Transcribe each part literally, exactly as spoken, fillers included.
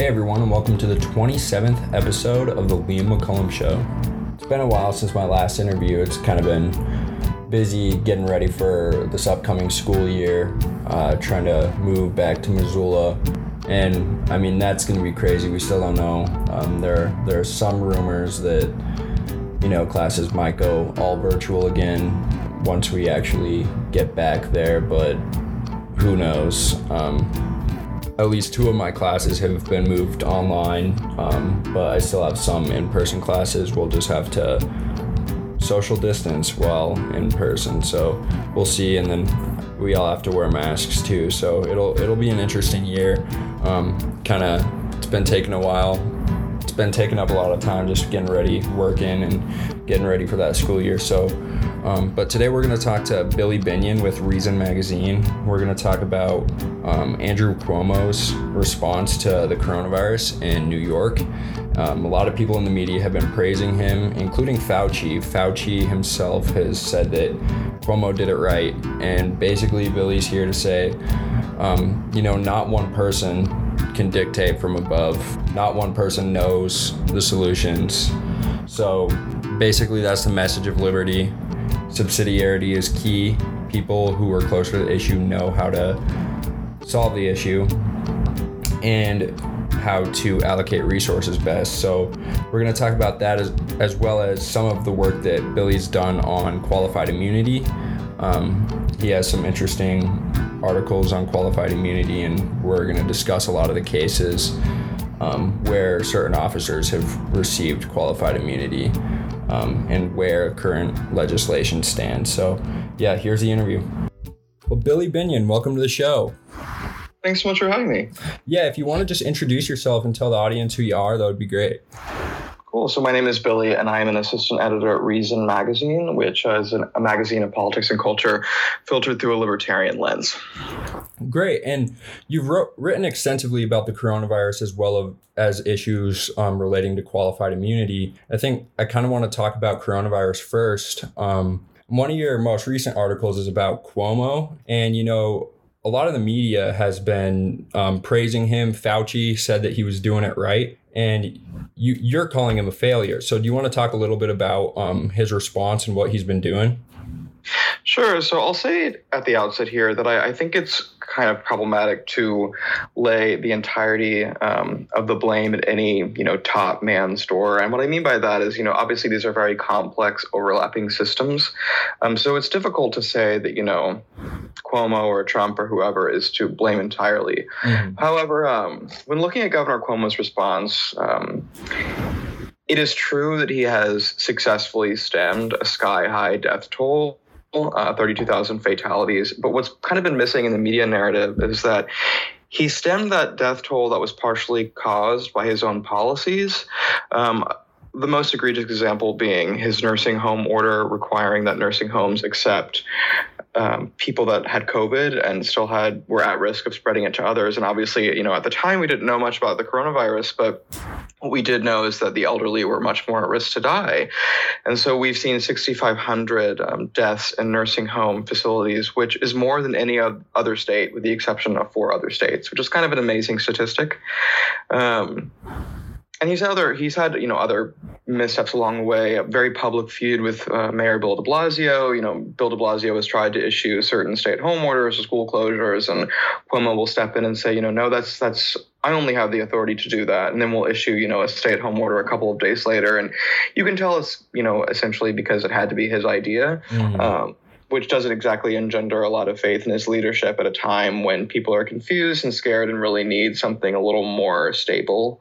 Hey everyone, and welcome to the twenty-seventh episode of the Liam McCollum Show. It's been a while since my last interview. It's kind of been busy getting ready for this upcoming school year, uh, trying to move back to Missoula. And I mean, that's going to be crazy. We still don't know. Um, there, there are some rumors that, you know, classes might go all virtual again once we actually get back there, but who knows? Um, At least two of my classes have been moved online, um, but I still have some in-person classes. We'll just have to social distance while in person, so we'll see. And then we all have to wear masks too, so it'll it'll be an interesting year. Um, kind of, it's been taking a while. It's been taking up a lot of time just getting ready, working, and getting ready for that school year. So, um, but today we're going to talk to Billy Binion with Reason Magazine. We're going to talk about um, Andrew Cuomo's response to the coronavirus in New York. Um, a lot of people in the media have been praising him, including Fauci. Fauci himself has said that Cuomo did it right. And basically, Billy's here to say, um, you know, not one person can dictate from above. Not one person knows the solutions. So basically that's the message of liberty. Subsidiarity is key. People who are closer to the issue know how to solve the issue and how to allocate resources best. So we're going to talk about that as, as well as some of the work that Billy's done on qualified immunity. Um, he has some interesting articles on qualified immunity, and we're going to discuss a lot of the cases um, where certain officers have received qualified immunity um, and where current legislation stands. So yeah, here's the interview. Well, Billy Binion, welcome to the show. Thanks so much for having me. Yeah, if you want to just introduce yourself and tell the audience who you are, that would be great. Cool. So my name is Billy, and I am an assistant editor at Reason Magazine, which is an, a magazine of politics and culture filtered through a libertarian lens. Great. And you've wrote, written extensively about the coronavirus as well as issues um, relating to qualified immunity. I think I kind of want to talk about coronavirus first. Um, one of your most recent articles is about Cuomo, and, you know, a lot of the media has been um, praising him. Fauci said that he was doing it right, and you, you're calling him a failure. So do you want to talk a little bit about um, his response and what he's been doing? Sure. So I'll say at the outset here that I, I think it's kind of problematic to lay the entirety um, of the blame at any, you know, top man's door. And what I mean by that is, you know, obviously these are very complex overlapping systems. Um, so it's difficult to say that, you know, Cuomo or Trump or whoever is to blame entirely. Mm-hmm. However, um, when looking at Governor Cuomo's response, um, it is true that he has successfully stemmed a sky-high death toll. Uh, thirty-two thousand fatalities. But what's kind of been missing in the media narrative is that he stemmed that death toll that was partially caused by his own policies. Um, the most egregious example being his nursing home order requiring that nursing homes accept um, people that had COVID and still had were at risk of spreading it to others. And obviously, you know, at the time we didn't know much about the coronavirus, but what we did know is that the elderly were much more at risk to die. And so we've seen six thousand five hundred um, deaths in nursing home facilities, which is more than any other state, with the exception of four other states, which is kind of an amazing statistic. Um, And he's other he's had, you know, other missteps along the way, a very public feud with uh, Mayor Bill de Blasio. You know, Bill de Blasio has tried to issue certain stay-at-home orders, school closures, and Cuomo will step in and say, you know, no, that's that's I only have the authority to do that. And then we'll issue, you know, a stay-at-home order a couple of days later. And you can tell us, you know, essentially because it had to be his idea. Mm-hmm. Um, which doesn't exactly engender a lot of faith in his leadership at a time when people are confused and scared and really need something a little more stable.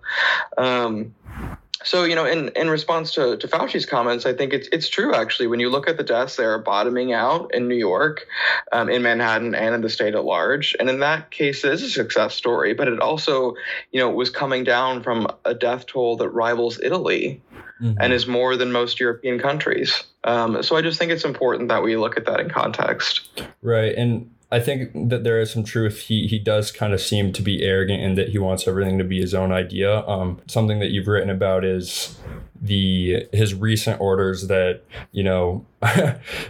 Um, so, you know, in, in response to, to Fauci's comments, I think it's it's true, actually. When you look at the deaths, they are bottoming out in New York, um, in Manhattan, and in the state at large. And in that case, it is a success story. But it also, you know, was coming down from a death toll that rivals Italy. Mm-hmm. And is more than most European countries. Um, so I just think it's important that we look at that in context. Right. And I think that there is some truth. He he does kind of seem to be arrogant in that he wants everything to be his own idea. Um, something that you've written about is the his recent orders that, you know,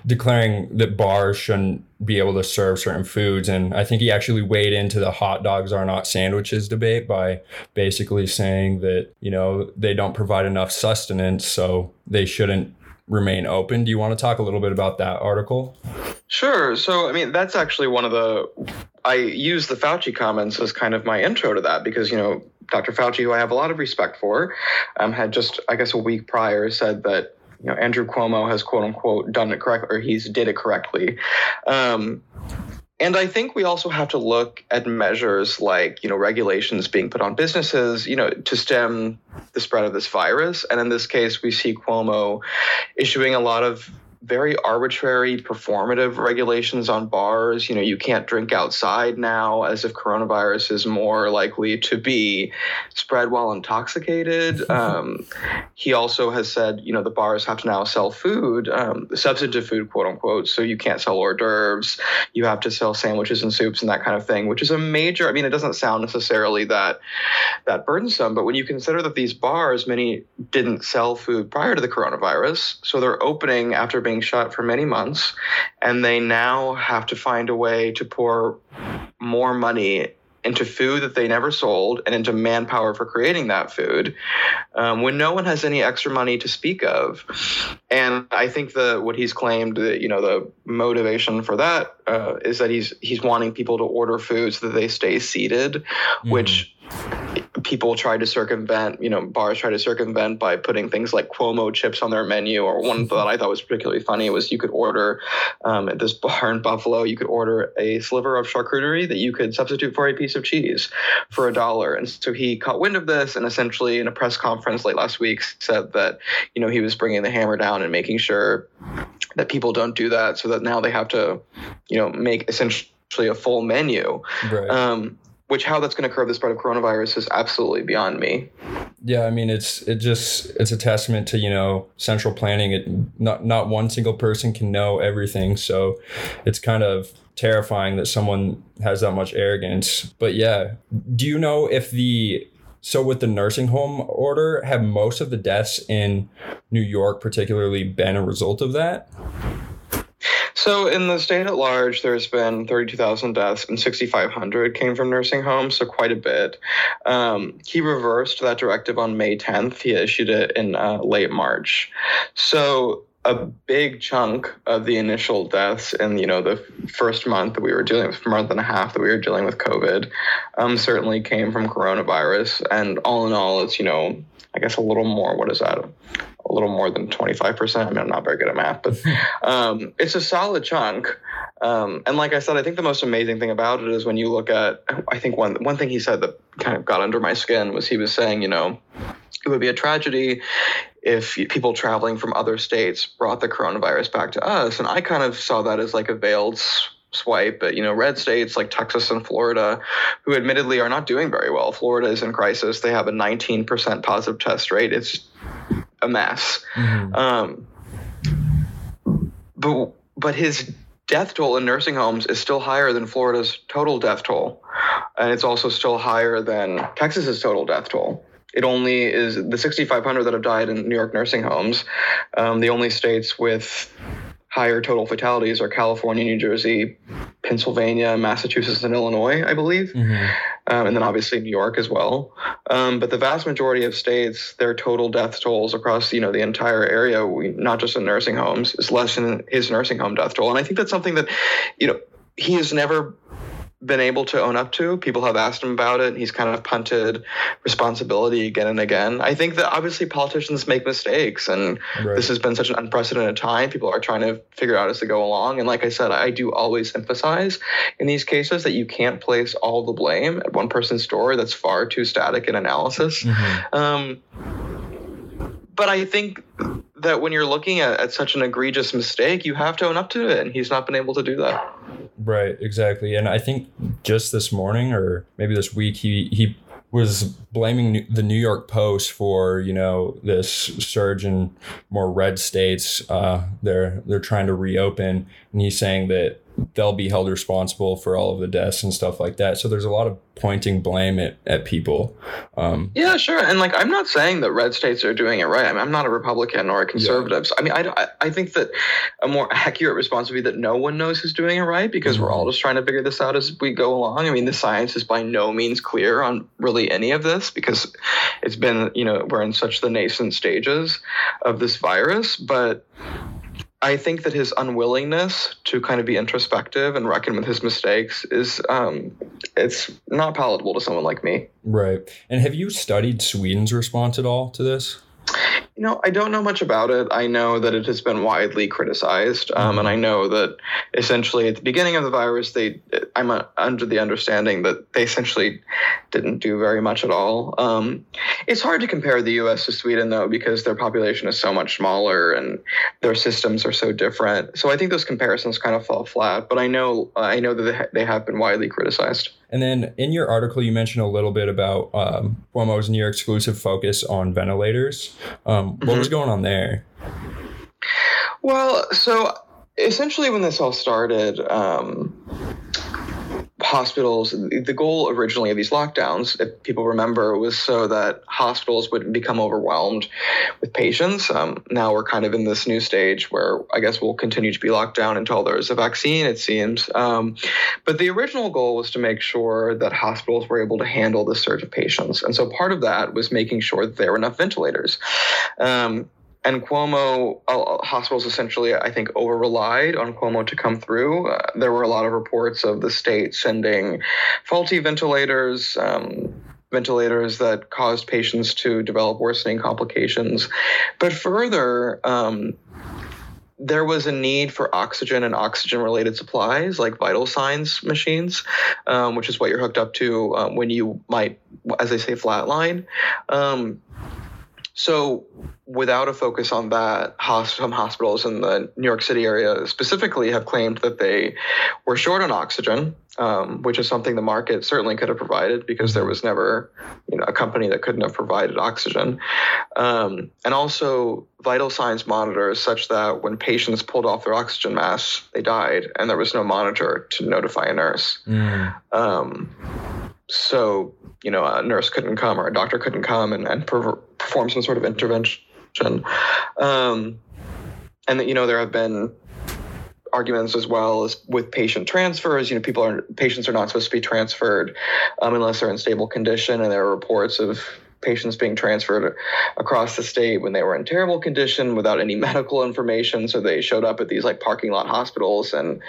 declaring that bars shouldn't be able to serve certain foods. And I think he actually weighed into the hot dogs are not sandwiches debate by basically saying that, you know, they don't provide enough sustenance, so they shouldn't remain open. Do you want to talk a little bit about that article? Sure. So, I mean, that's actually one of the, I use the Fauci comments as kind of my intro to that because, you know, Doctor Fauci, who I have a lot of respect for, um, had just, I guess, a week prior said that, you know, Andrew Cuomo has, quote unquote, done it correctly, or he's did it correctly. Um, And I think we also have to look at measures like, you know, regulations being put on businesses, you know, to stem the spread of this virus. And in this case, we see Cuomo issuing a lot of very arbitrary, performative regulations on bars. You know, you can't drink outside now, as if coronavirus is more likely to be spread while intoxicated. Um, he also has said, you know, the bars have to now sell food, um, substantive food, quote unquote. So you can't sell hors d'oeuvres. You have to sell sandwiches and soups and that kind of thing, which is a major, I mean, it doesn't sound necessarily that that burdensome, but when you consider that these bars, many didn't sell food prior to the coronavirus. So they're opening after being being shut for many months, and they now have to find a way to pour more money into food that they never sold and into manpower for creating that food um, when no one has any extra money to speak of. And I think the what he's claimed, that, you know, the motivation for that uh, is that he's he's wanting people to order food so that they stay seated, mm-hmm. which people try to circumvent, you know, bars try to circumvent by putting things like Cuomo chips on their menu. Or one that I thought was particularly funny was you could order um, at this bar in Buffalo, you could order a sliver of charcuterie that you could substitute for a piece of cheese for a dollar. And so he caught wind of this and essentially in a press conference late last week said that, you know, he was bringing the hammer down and making sure that people don't do that, so that now they have to, you know, make essentially a full menu. Right. Um, Which how that's going to curb the spread of coronavirus is absolutely beyond me. Yeah, I mean, it's it just it's a testament to, you know, central planning. It not not one single person can know everything. So it's kind of terrifying that someone has that much arrogance. But yeah, do you know if the so with the nursing home order, have most of the deaths in New York particularly been a result of that? So in the state at large, there's been thirty-two thousand deaths and six thousand five hundred came from nursing homes, so quite a bit. Um, he reversed that directive on May tenth. He issued it in uh, late March. So a big chunk of the initial deaths in, you know, the first month that we were dealing with, month and a half that we were dealing with COVID, um, certainly came from coronavirus. And all in all, it's, you know, I guess a little more, what is that? A little more than twenty-five percent. I mean, I'm not very good at math, but um, it's a solid chunk. Um, and like I said, I think the most amazing thing about it is when you look at, I think one one thing he said that kind of got under my skin was he was saying, you know, it would be a tragedy if people traveling from other states brought the coronavirus back to us. And I kind of saw that as like a veiled swipe at, you know, red states like Texas and Florida, who admittedly are not doing very well. Florida is in crisis. They have a nineteen percent positive test rate. It's a mess. Mm-hmm. Um, but, but his death toll in nursing homes is still higher than Florida's total death toll. And it's also still higher than Texas's total death toll. It only is the six thousand five hundred that have died in New York nursing homes. Um, the only states with higher total fatalities are California, New Jersey, Pennsylvania, Massachusetts, and Illinois, I believe. Mm-hmm. Um, and then obviously New York as well. Um, but the vast majority of states, their total death tolls across, you know, the entire area, we, not just in nursing homes, is less than his nursing home death toll. And I think that's something that, you know, he has never been able to own up to. People have asked him about it. He's kind of punted responsibility again and again. I think that obviously politicians make mistakes, and right. This has been such an unprecedented time. People are trying to figure out as they go along. And like I said, I do always emphasize in these cases that you can't place all the blame at one person's door. That's far too static an analysis. Mm-hmm. Um, but I think that when you're looking at, at such an egregious mistake, you have to own up to it. And he's not been able to do that. Right, exactly. And I think just this morning or maybe this week, he he was blaming the New York Post for, you know, this surge in more red states. Uh, they're they're trying to reopen. And he's saying that they'll be held responsible for all of the deaths and stuff like that. So there's a lot of pointing blame at, at people. Um, yeah, sure. And like, I'm not saying that red states are doing it right. I mean, I'm not a Republican or a conservative. Yeah. So, I mean, I, I think that a more accurate response would be that no one knows who's doing it right, because mm-hmm. we're all just trying to figure this out as we go along. I mean, the science is by no means clear on really any of this, because it's been, you know, we're in such the nascent stages of this virus, but I think that his unwillingness to kind of be introspective and reckon with his mistakes is um, it's not palatable to someone like me. Right. And have you studied Sweden's response at all to this? You know, I don't know much about it. I know that it has been widely criticized. Um, mm-hmm. And I know that essentially at the beginning of the virus, they I'm uh, under the understanding that they essentially didn't do very much at all. Um, it's hard to compare the U S to Sweden, though, because their population is so much smaller and their systems are so different. So I think those comparisons kind of fall flat. But I know I know that they, ha- they have been widely criticized. And then in your article, you mentioned a little bit about um, Cuomo's near exclusive focus on ventilators. Um, what mm-hmm. was going on there? Well, so essentially when this all started, um, hospitals, the goal originally of these lockdowns, if people remember, was so that hospitals wouldn't become overwhelmed with patients. Um, now we're kind of in this new stage where I guess we'll continue to be locked down until there's a vaccine, it seems. Um, but the original goal was to make sure that hospitals were able to handle the surge of patients. And so part of that was making sure that there were enough ventilators. Um, And Cuomo, uh, hospitals essentially, I think, over-relied on Cuomo to come through. Uh, there were a lot of reports of the state sending faulty ventilators, um, ventilators that caused patients to develop worsening complications. But further, um, there was a need for oxygen and oxygen-related supplies, like vital signs machines, um, which is what you're hooked up to um, when you might, as they say, flatline. Um So without a focus on that, some hospitals in the New York City area specifically have claimed that they were short on oxygen, um, which is something the market certainly could have provided, because there was never, you know, a company that couldn't have provided oxygen. Um, and also vital signs monitors, such that when patients pulled off their oxygen masks, they died, and there was no monitor to notify a nurse. Mm. Um, so, you know, a nurse couldn't come or a doctor couldn't come and, and per- perform some sort of intervention. Um, and, you know, there have been arguments as well as with patient transfers. You know, people are patients are not supposed to be transferred um, unless they're in stable condition. And there are reports of patients being transferred across the state when they were in terrible condition without any medical information. So they showed up at these like parking lot hospitals, and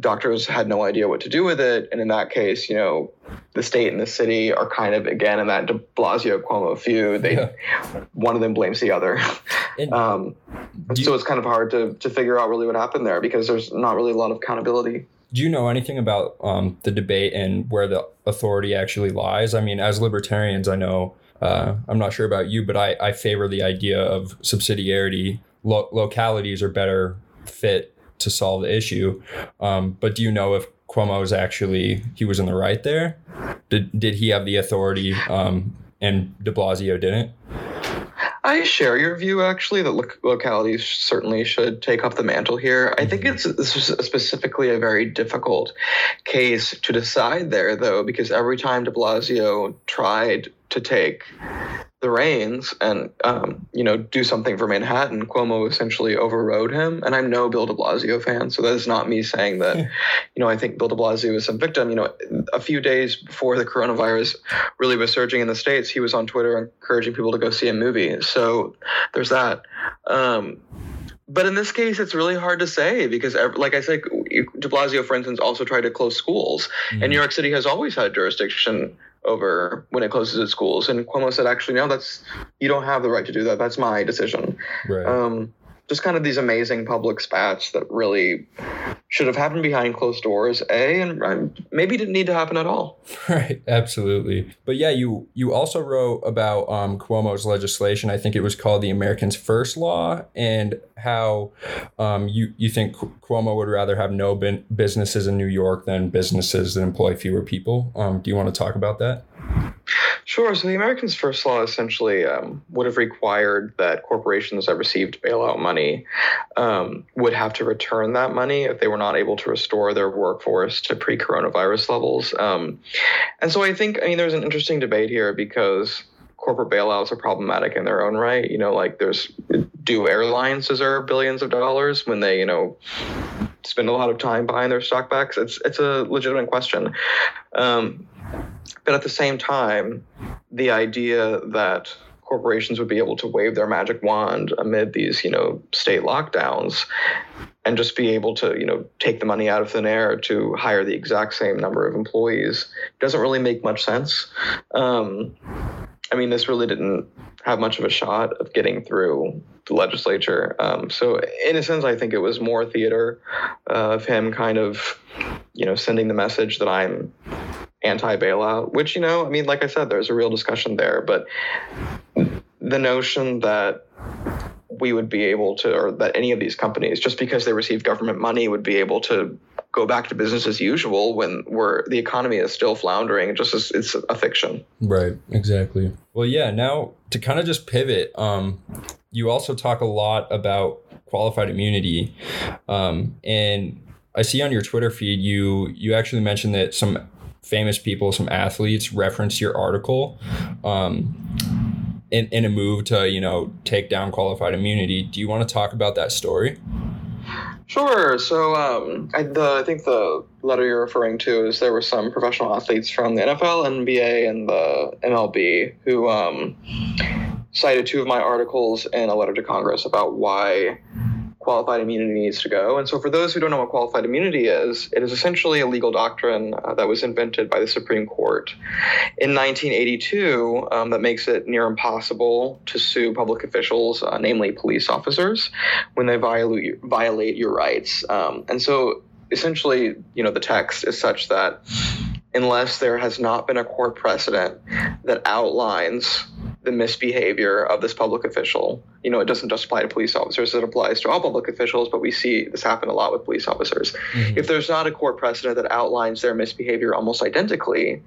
doctors had no idea what to do with it. And in that case, you know, the state and the city are kind of, again, in that de Blasio Cuomo feud. They, yeah. One of them blames the other. And um, so you, it's kind of hard to, to figure out really what happened there, because there's not really a lot of accountability. Do you know anything about um, the debate and where the authority actually lies? I mean, as libertarians, I know, uh, I'm not sure about you, but I, I favor the idea of subsidiarity. Lo- localities are better fit to solve the issue. Um, but do you know if Cuomo is actually, he was in the right there? Did did he have the authority um, and de Blasio didn't? I share your view, actually, that lo- localities certainly should take up the mantle here. I think it's, it's specifically a very difficult case to decide there, though, because every time de Blasio tried to take the reins and, um, you know, do something for Manhattan, Cuomo essentially overrode him. And I'm no Bill de Blasio fan, so that is not me saying that, yeah. you know, I think Bill de Blasio is some victim. You know, a few days before the coronavirus really was surging in the States, he was on Twitter encouraging people to go see a movie. So there's that. Um, But in this case, it's really hard to say, because, like I said, de Blasio, for instance, also tried to close schools. Mm-hmm. And New York City has always had jurisdiction over when it closes its schools. And Cuomo said, actually, no, that's you don't have the right to do that. That's my decision. Right. Um, just kind of these amazing public spats that really should have happened behind closed doors, A, and maybe didn't need to happen at all. Right. Absolutely. But yeah, you, you also wrote about um, Cuomo's legislation. I think it was called the Americans First Law, and how um, you, you think Cuomo would rather have no bin- businesses in New York than businesses that employ fewer people. Um, do you want to talk about that? Sure. So the Americans First Law essentially um, would have required that corporations that received bailout money um, would have to return that money if they were not able to restore their workforce to pre-coronavirus levels. Um, and so I think, I mean, there's an interesting debate here because corporate bailouts are problematic in their own right. You know, like there's, do airlines deserve billions of dollars when they, you know, spend a lot of time buying their stock backs? It's, it's a legitimate question. Um, But at the same time, the idea that corporations would be able to wave their magic wand amid these, you know, state lockdowns and just be able to, you know, take the money out of thin air to hire the exact same number of employees doesn't really make much sense. Um, I mean, this really didn't have much of a shot of getting through the legislature. Um, so in a sense, I think it was more theater uh, of him kind of, you know, sending the message that I'm anti-bailout, which, you know, I mean, like I said, there's a real discussion there, but the notion that we would be able to, or that any of these companies, just because they receive government money, would be able to go back to business as usual when we're, the economy is still floundering, just as, it's a fiction. Right, exactly. Well, yeah, now to kind of just pivot, um, you also talk a lot about qualified immunity. Um, and I see on your Twitter feed, you you actually mentioned that some famous people, some athletes reference your article um, in, in a move to, you know, take down qualified immunity. Do you want to talk about that story? Sure. So um, I, the, I think the letter you're referring to is there were some professional athletes from the N F L, N B A, and the M L B who um, cited two of my articles in a letter to Congress about why qualified immunity needs to go. And so for those who don't know what qualified immunity is, it is essentially a legal doctrine uh, that was invented by the Supreme Court in nineteen eighty-two um, that makes it near impossible to sue public officials, uh, namely police officers, when they violate, violate your rights. Um, and so essentially, you know, the text is such that unless there has not been a court precedent that outlines the misbehavior of this public official. You know, it doesn't just apply to police officers, it applies to all public officials, but we see this happen a lot with police officers. Mm-hmm. If there's not a court precedent that outlines their misbehavior almost identically,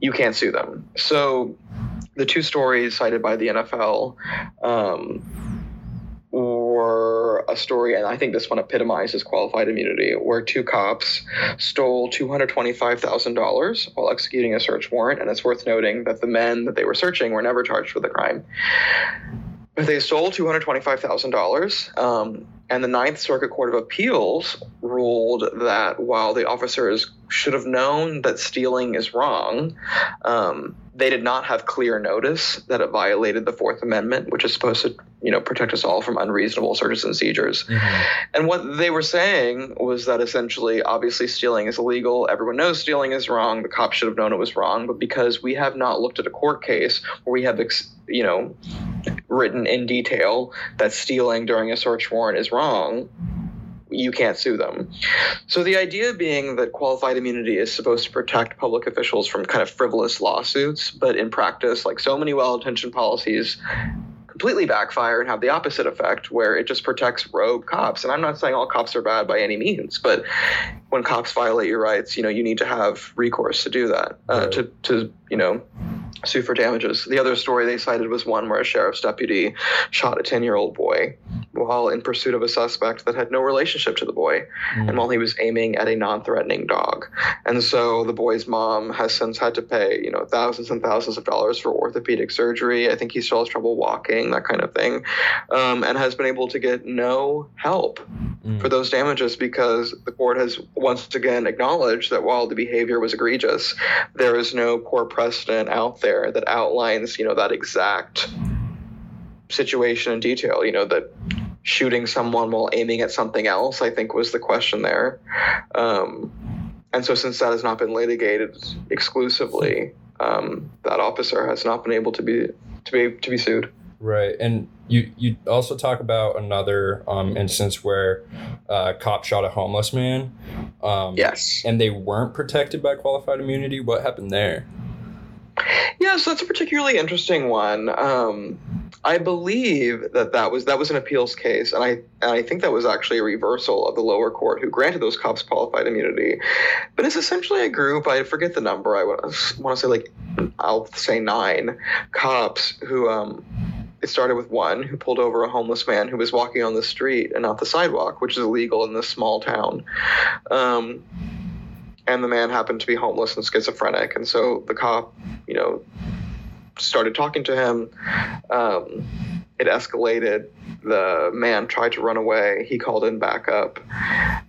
you can't sue them. So the two stories cited by the N F L um, were a story, and I think this one epitomizes qualified immunity, where two cops stole two hundred twenty-five thousand dollars while executing a search warrant. And it's worth noting that the men that they were searching were never charged with the crime. But they stole two hundred twenty-five thousand dollars, um, and the Ninth Circuit Court of Appeals ruled that while the officers should have known that stealing is wrong, um, they did not have clear notice that it violated the Fourth Amendment, which is supposed to, you know, protect us all from unreasonable searches and seizures. Mm-hmm. And what they were saying was that essentially, obviously, stealing is illegal. Everyone knows stealing is wrong. The cops should have known it was wrong. But because we have not looked at a court case where we have ex- you know, written in detail that stealing during a search warrant is wrong, you can't sue them. So the idea being that qualified immunity is supposed to protect public officials from kind of frivolous lawsuits, but in practice, like so many well-intentioned policies, completely backfire and have the opposite effect, where it just protects rogue cops. And I'm not saying all cops are bad by any means, but when cops violate your rights, you know, you need to have recourse to do that, uh, right. to, to, you know, sue for damages. The other story they cited was one where a sheriff's deputy shot a ten-year-old boy while in pursuit of a suspect that had no relationship to the boy, mm. and while he was aiming at a non-threatening dog. And so the boy's mom has since had to pay, you know, thousands and thousands of dollars for orthopedic surgery. I think he still has trouble walking, that kind of thing, um, and has been able to get no help mm. for those damages because the court has once again acknowledged that while the behavior was egregious, there is no court precedent out there that outlines, you know, that exact situation in detail, you know, that shooting someone while aiming at something else, I think was the question there. Um, and so since that has not been litigated exclusively, um, that officer has not been able to be, to be, to be sued. Right. And you, you also talk about another um, instance where a cop shot a homeless man. Um, yes. And they weren't protected by qualified immunity. What happened there? Yeah, so that's a particularly interesting one. Um, I believe that that was that was an appeals case, and I and I think that was actually a reversal of the lower court who granted those cops qualified immunity. But it's essentially a group, I forget the number, I want to say like, I'll say nine cops who, um, it started with one who pulled over a homeless man who was walking on the street and not the sidewalk, which is illegal in this small town. Um, and the man happened to be homeless and schizophrenic, and so the cop, you know, started talking to him. Um, it escalated. The man tried to run away. He called in backup.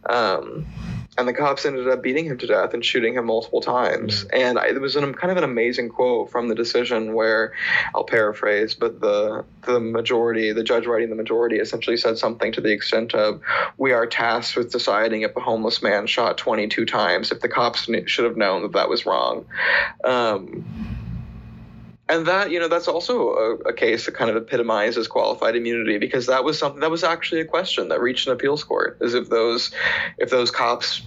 Um, and the cops ended up beating him to death and shooting him multiple times. And I, it was an, kind of an amazing quote from the decision where, I'll paraphrase, but the the majority, the judge writing the majority, essentially said something to the extent of, we are tasked with deciding if a homeless man shot twenty-two times, if the cops knew, should have known that that was wrong. Um, And that, you know, that's also a, a case that kind of epitomizes qualified immunity, because that was something that was actually a question that reached an appeals court, is if those if those cops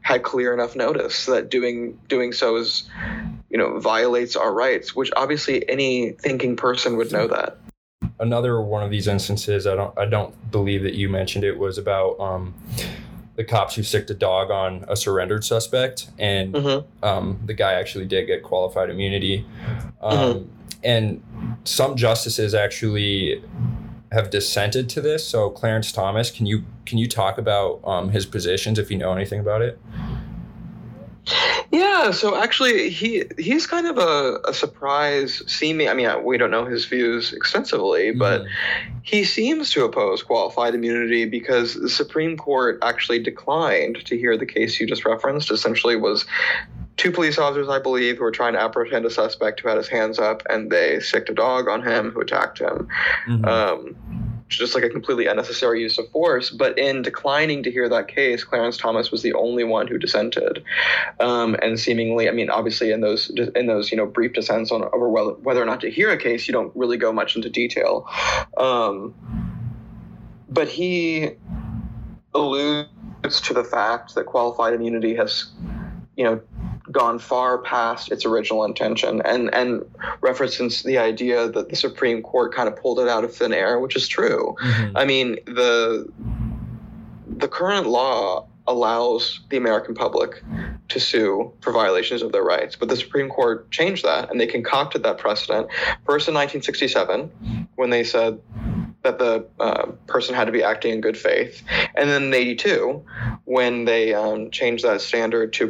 had clear enough notice that doing doing so is, you know, violates our rights, which obviously any thinking person would know that. Another one of these instances, I don't I don't believe that you mentioned it, was about um, the cops who sicked a dog on a surrendered suspect, and mm-hmm. um, the guy actually did get qualified immunity. Um, mm-hmm. And some justices actually have dissented to this. So Clarence Thomas, can you can you talk about um, his positions if you know anything about it? Yeah, so actually he he's kind of a, a surprise seeming. I mean, we don't know his views extensively, but mm-hmm. he seems to oppose qualified immunity because the Supreme Court actually declined to hear the case you just referenced. Essentially was two police officers, I believe, who were trying to apprehend a suspect who had his hands up, and they sicked a dog on him who attacked him. Mm-hmm. Um just like a completely unnecessary use of force. But in declining to hear that case, Clarence Thomas was the only one who dissented. Um, and seemingly, I mean, obviously in those, in those, you know, brief dissents on over whether or not to hear a case, you don't really go much into detail. Um, but he alludes to the fact that qualified immunity has, you know, gone far past its original intention, and and references the idea that the Supreme Court kind of pulled it out of thin air, which is true. Mm-hmm. I mean, the the current law allows the American public to sue for violations of their rights, but the Supreme Court changed that, and they concocted that precedent first in nineteen sixty-seven when they said that the uh, person had to be acting in good faith. And then in eighty-two, when they um, changed that standard to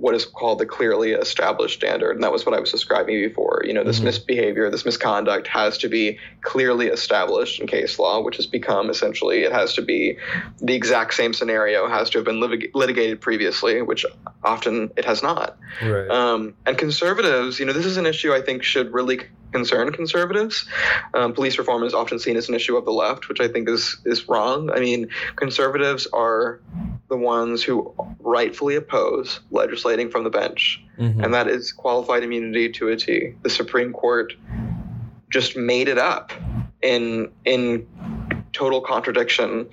what is called the clearly established standard. And that was what I was describing before. You know, this mm-hmm. misbehavior, this misconduct has to be clearly established in case law, which has become essentially, it has to be the exact same scenario, has to have been lit- litigated previously, which often it has not. Right. Um, and conservatives, you know, this is an issue I think should really concern conservatives. Um, police reform is often seen as an issue of the left, which I think is is wrong. I mean, conservatives are the ones who rightfully oppose legislating from the bench, mm-hmm. and that is qualified immunity to a T. The Supreme Court just made it up in in total contradiction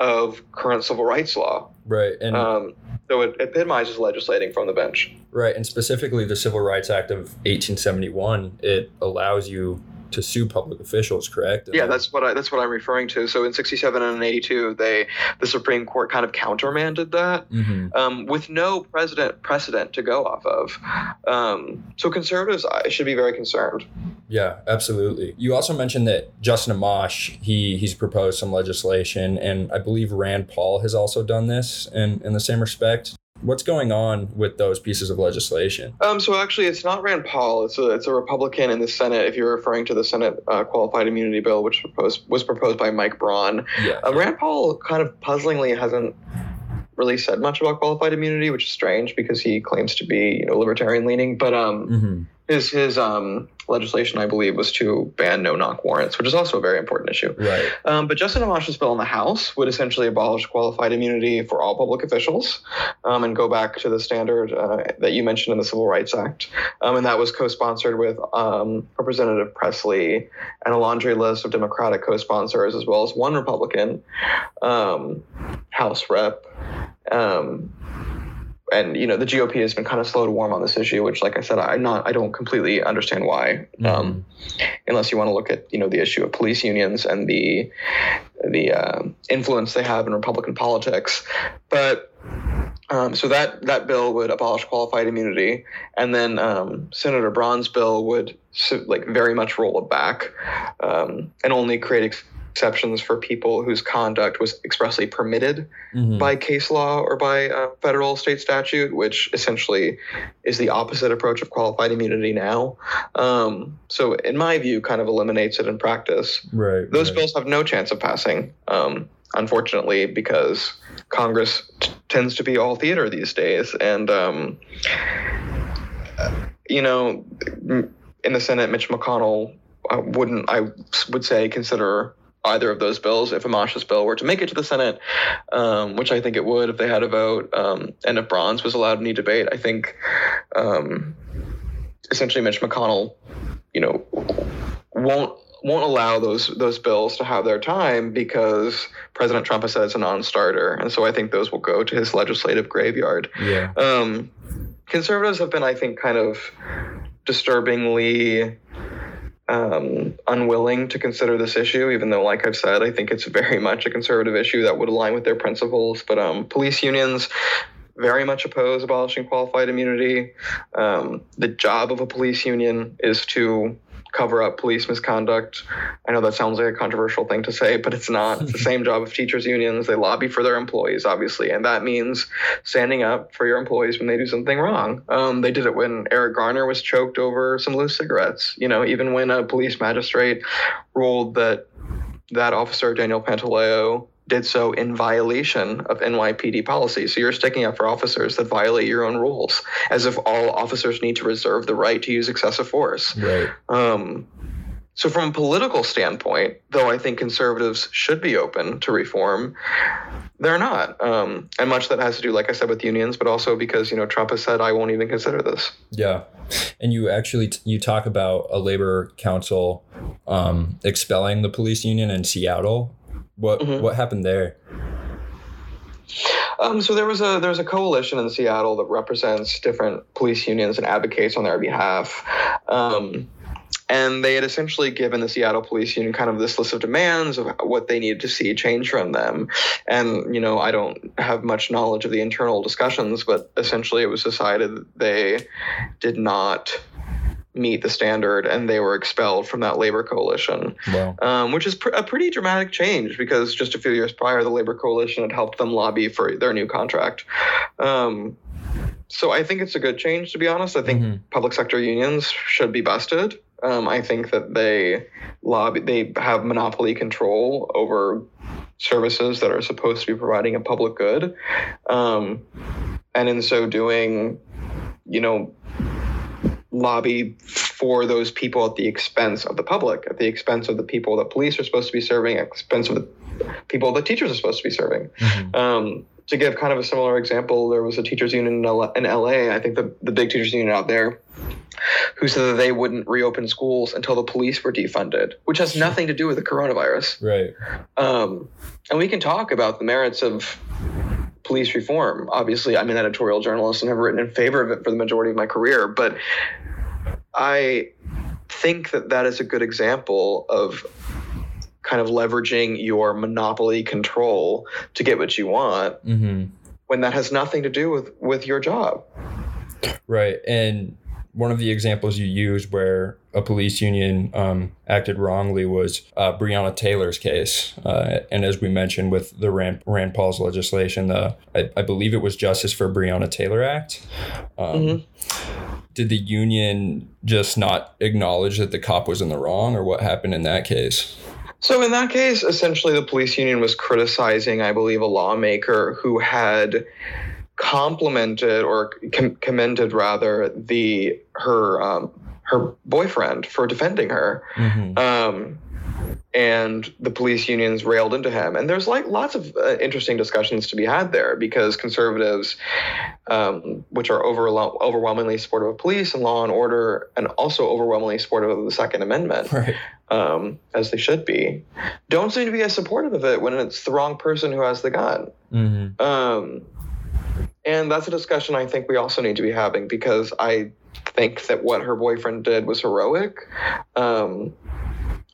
of current civil rights law. Right. And um, so it epitomizes legislating from the bench. Right. And specifically the Civil Rights Act of eighteen seventy-one, it allows you to sue public officials, correct? Yeah, that's what I, that's what I'm referring to. So in sixty-seven and in eighty-two, they the Supreme Court kind of countermanded that, mm-hmm. um, with no precedent precedent to go off of. Um, so conservatives should be very concerned. Yeah, absolutely. You also mentioned that Justin Amash, he he's proposed some legislation, and I believe Rand Paul has also done this in, in the same respect. What's going on with those pieces of legislation? Um, so actually, it's not Rand Paul. It's a, it's a Republican in the Senate, if you're referring to the Senate uh, Qualified Immunity Bill, which proposed, was proposed by Mike Braun. Yeah. Uh, Rand Paul kind of puzzlingly hasn't really said much about qualified immunity, which is strange because he claims to be, you know, libertarian-leaning. But um, mm-hmm. his his um, legislation, I believe, was to ban no-knock warrants, which is also a very important issue. Right. Um, but Justin Amash's bill in the House would essentially abolish qualified immunity for all public officials, um, and go back to the standard uh, that you mentioned in the Civil Rights Act. Um, and that was co-sponsored with um, Representative Presley and a laundry list of Democratic co-sponsors, as well as one Republican um, House rep. Um, And, you know, the G O P has been kind of slow to warm on this issue, which, like I said, I'm not, I don't completely understand why, mm-hmm. um, unless you want to look at, you know, the issue of police unions and the, the um, influence they have in Republican politics. But um, so that, that bill would abolish qualified immunity. And then um, Senator Braun's bill would, like, very much roll it back um, and only create ex- exceptions for people whose conduct was expressly permitted mm-hmm. by case law or by uh, federal state statute, which essentially is the opposite approach of qualified immunity now. Um, so in my view, kind of eliminates it in practice. Right. Those right. bills have no chance of passing, um, unfortunately, because Congress t- tends to be all theater these days. And, um, you know, in the Senate, Mitch McConnell uh, wouldn't, I would say, consider either of those bills if Amash's bill were to make it to the Senate, um, which I think it would if they had a vote, um, and if Braun's was allowed any debate. I think um, essentially Mitch McConnell, you know, won't won't allow those those bills to have their time because President Trump has said it's a non-starter, and so I think those will go to his legislative graveyard. Yeah. Um, conservatives have been, I think, kind of disturbingly Um, unwilling to consider this issue, even though, like I've said, I think it's very much a conservative issue that would align with their principles. But um, police unions very much oppose abolishing qualified immunity. Um, the job of a police union is to cover up police misconduct. I know that sounds like a controversial thing to say, but it's not. It's the same job of teachers' unions. They lobby for their employees, obviously, and that means standing up for your employees when they do something wrong. Um, they did it when Eric Garner was choked over some loose cigarettes. You know, even when a police magistrate ruled that that officer, Daniel Pantaleo, did so in violation of N Y P D policy. So you're sticking up for officers that violate your own rules, as if all officers need to reserve the right to use excessive force. Right. Um, so from a political standpoint, though I think conservatives should be open to reform, they're not. Um, and much of that has to do, like I said, with unions, but also because, you know, Trump has said, I won't even consider this. Yeah. And you actually, t- you talk about a labor council um, expelling the police union in Seattle. What mm-hmm. what happened there? Um, so there was a there's a coalition in Seattle that represents different police unions and advocates on their behalf. Um, and they had essentially given the Seattle police union kind of this list of demands of what they needed to see change from them. And, you know, I don't have much knowledge of the internal discussions, but essentially it was decided that they did not meet the standard and they were expelled from that labor coalition. Wow. Um, which is pr- a pretty dramatic change because just a few years prior, the labor coalition had helped them lobby for their new contract. Um, so I think it's a good change, to be honest. I think mm-hmm. public sector unions should be busted. Um, I think that they lobby, they have monopoly control over services that are supposed to be providing a public good. Um, and in so doing, you know, lobby for those people at the expense of the public, at the expense of the people that police are supposed to be serving, at the expense of the people that teachers are supposed to be serving. Mm-hmm. Um, to give kind of a similar example, there was a teachers union in L A, I think the, the big teachers union out there, who said that they wouldn't reopen schools until the police were defunded, which has nothing to do with the coronavirus. Right. Um, and we can talk about the merits of police reform. Obviously, I'm an editorial journalist and have written in favor of it for the majority of my career, but I think that that is a good example of kind of leveraging your monopoly control to get what you want mm-hmm. when that has nothing to do with, with your job. Right. And one of the examples you used where a police union um, acted wrongly was uh, Breonna Taylor's case. Uh, and as we mentioned with the Rand, Rand Paul's legislation, the I, I believe it was Justice for Breonna Taylor Act. Um, mm-hmm. Did the union just not acknowledge that the cop was in the wrong, or what happened in that case? So in that case, essentially the police union was criticizing, I believe, a lawmaker who had complimented or com- commended rather the her um, her boyfriend for defending her. Mm-hmm. Um, and the police unions railed into him. And there's like lots of uh, interesting discussions to be had there because conservatives, um, which are over- overwhelmingly supportive of police and law and order, and also overwhelmingly supportive of the Second Amendment, right. um, as they should be, don't seem to be as supportive of it when it's the wrong person who has the gun. Mm-hmm. Um, And that's a discussion I think we also need to be having, because I think that what her boyfriend did was heroic. Um,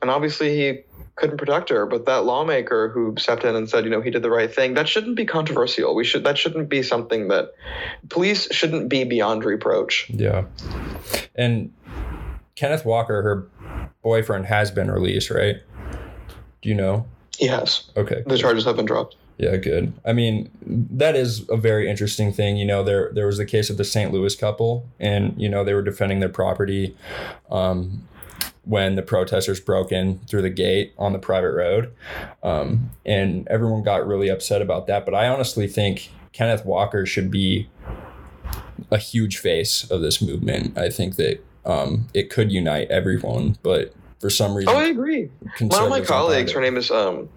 and obviously he couldn't protect her, but that lawmaker who stepped in and said, you know, he did the right thing, that shouldn't be controversial. We should, that shouldn't be something that police shouldn't be beyond reproach. Yeah. And Kenneth Walker, her boyfriend, has been released, right? Do you know? Yes. Okay. The charges have been dropped. Yeah, good. I mean, that is a very interesting thing. You know, there there was the case of the Saint Louis couple, and, you know, they were defending their property um, when the protesters broke in through the gate on the private road. Um, and everyone got really upset about that. But I honestly think Kenneth Walker should be a huge face of this movement. I think that um, it could unite everyone, but for some reason. Oh, I agree. One of my colleagues, her name is um,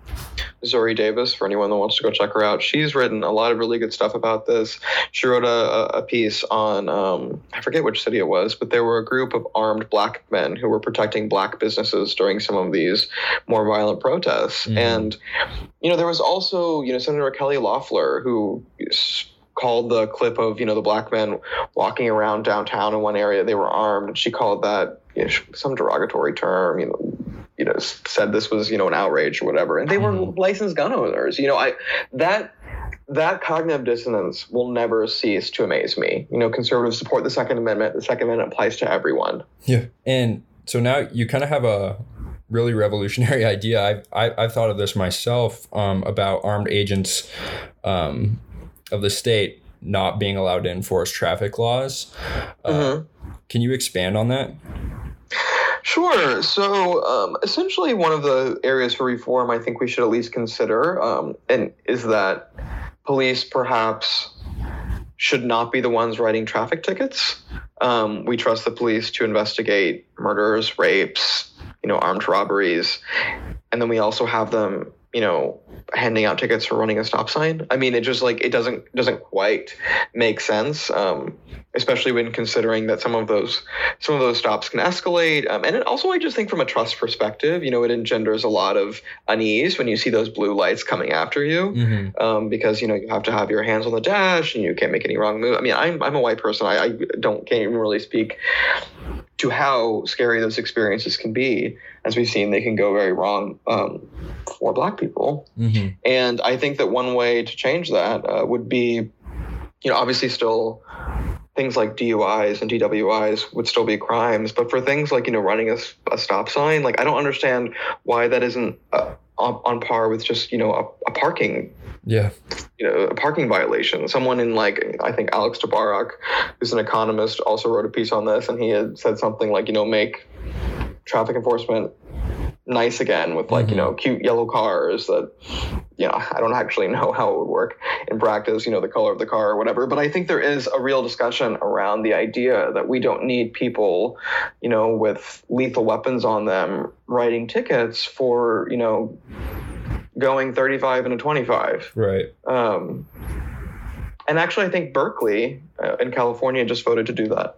Zori Davis, for anyone that wants to go check her out. She's written a lot of really good stuff about this. She wrote a, a piece on, um, I forget which city it was, but there were a group of armed black men who were protecting black businesses during some of these more violent protests. Mm. And, you know, there was also, you know, Senator Kelly Loeffler, who called the clip of, you know, the black men walking around downtown in one area. They were armed, and she called that, you know, some derogatory term, you know, you know, said this was, you know, an outrage or whatever. And they were licensed gun owners. You know, I that that cognitive dissonance will never cease to amaze me. You know, conservatives support the Second Amendment. The Second Amendment applies to everyone. Yeah. And so now you kind of have a really revolutionary idea. I've, I, I've thought of this myself um, about armed agents um, of the state not being allowed to enforce traffic laws. Uh, mm-hmm. Can you expand on that? Sure. So um, essentially one of the areas for reform I think we should at least consider um, and is that police perhaps should not be the ones writing traffic tickets. Um, we trust the police to investigate murders, rapes, you know, armed robberies. And then we also have them, you know, handing out tickets for running a stop sign. I mean, it just like, it doesn't, doesn't quite make sense. Um, especially when considering that some of those, some of those stops can escalate. Um, and it also, I just think from a trust perspective, you know, it engenders a lot of unease when you see those blue lights coming after you, mm-hmm. um, because, you know, you have to have your hands on the dash and you can't make any wrong move. I mean, I'm, I'm a white person. I, I don't, can't even really speak to how scary those experiences can be. As we've seen, they can go very wrong um, for black people. Mm-hmm. And I think that one way to change that uh, would be, you know, obviously still things like D U Is and D W Is would still be crimes. But for things like, you know, running a, a stop sign, like I don't understand why that isn't uh, on, on par with just, you know, a, a parking Yeah, you know, a parking violation. Someone in like, I think Alex Tabarrok, who's an economist, also wrote a piece on this, and he had said something like, you know, make traffic enforcement nice again with like, mm-hmm. you know, cute yellow cars that, you know, I don't actually know how it would work in practice, you know, the color of the car or whatever. But I think there is a real discussion around the idea that we don't need people, you know, with lethal weapons on them writing tickets for, you know, going thirty-five and a twenty-five. Right. Um, and actually, I think Berkeley uh, in California just voted to do that.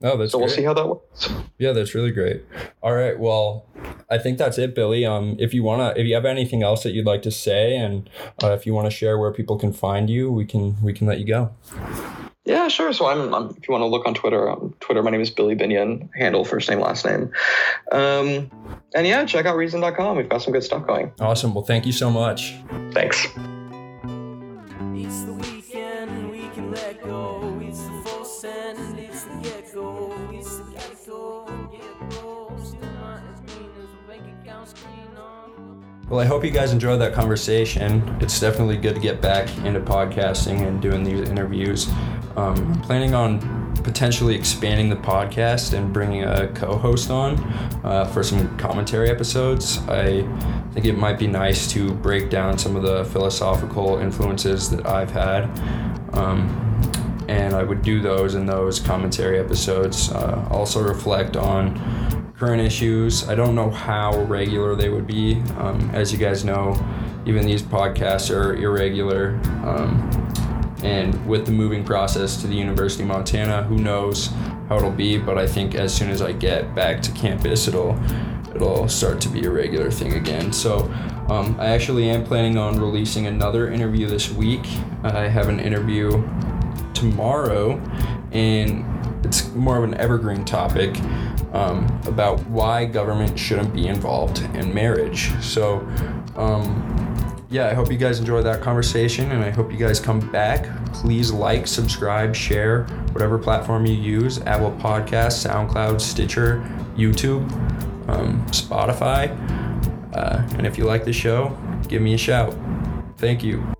Oh, that's so great. We'll see how that works. Yeah, that's really great. All right. Well, I think that's it, Billy. Um, if you wanna, if you have anything else that you'd like to say, and uh, if you want to share where people can find you, we can we can let you go. Yeah, sure. So I'm, I'm if you want to look on Twitter, um, Twitter, my name is Billy Binion, handle first name, last name. Um, and yeah, check out reason dot com. We've got some good stuff going. Awesome. Well, thank you so much. Thanks. It's the weekend and we can let go. It's the full send and it's the get go. It's the get go. Get go. Still not as green as a bank account screen on. Well, I hope you guys enjoyed that conversation. It's definitely good to get back into podcasting and doing these interviews. Um, I'm planning on potentially expanding the podcast and bringing a co-host on uh, for some commentary episodes. I think it might be nice to break down some of the philosophical influences that I've had. Um, and I would do those in those commentary episodes. Uh, also reflect on current issues. I don't know how regular they would be. Um, as you guys know, even these podcasts are irregular. Um, And with the moving process to the University of Montana, who knows how it'll be, but I think as soon as I get back to campus, it'll it'll start to be a regular thing again. So um, I actually am planning on releasing another interview this week. I have an interview tomorrow, and it's more of an evergreen topic, um, about why government shouldn't be involved in marriage. So, um, yeah, I hope you guys enjoy that conversation, and I hope you guys come back. Please like, subscribe, share, whatever platform you use, Apple Podcasts, SoundCloud, Stitcher, YouTube, um, Spotify. Uh, and if you like the show, give me a shout. Thank you.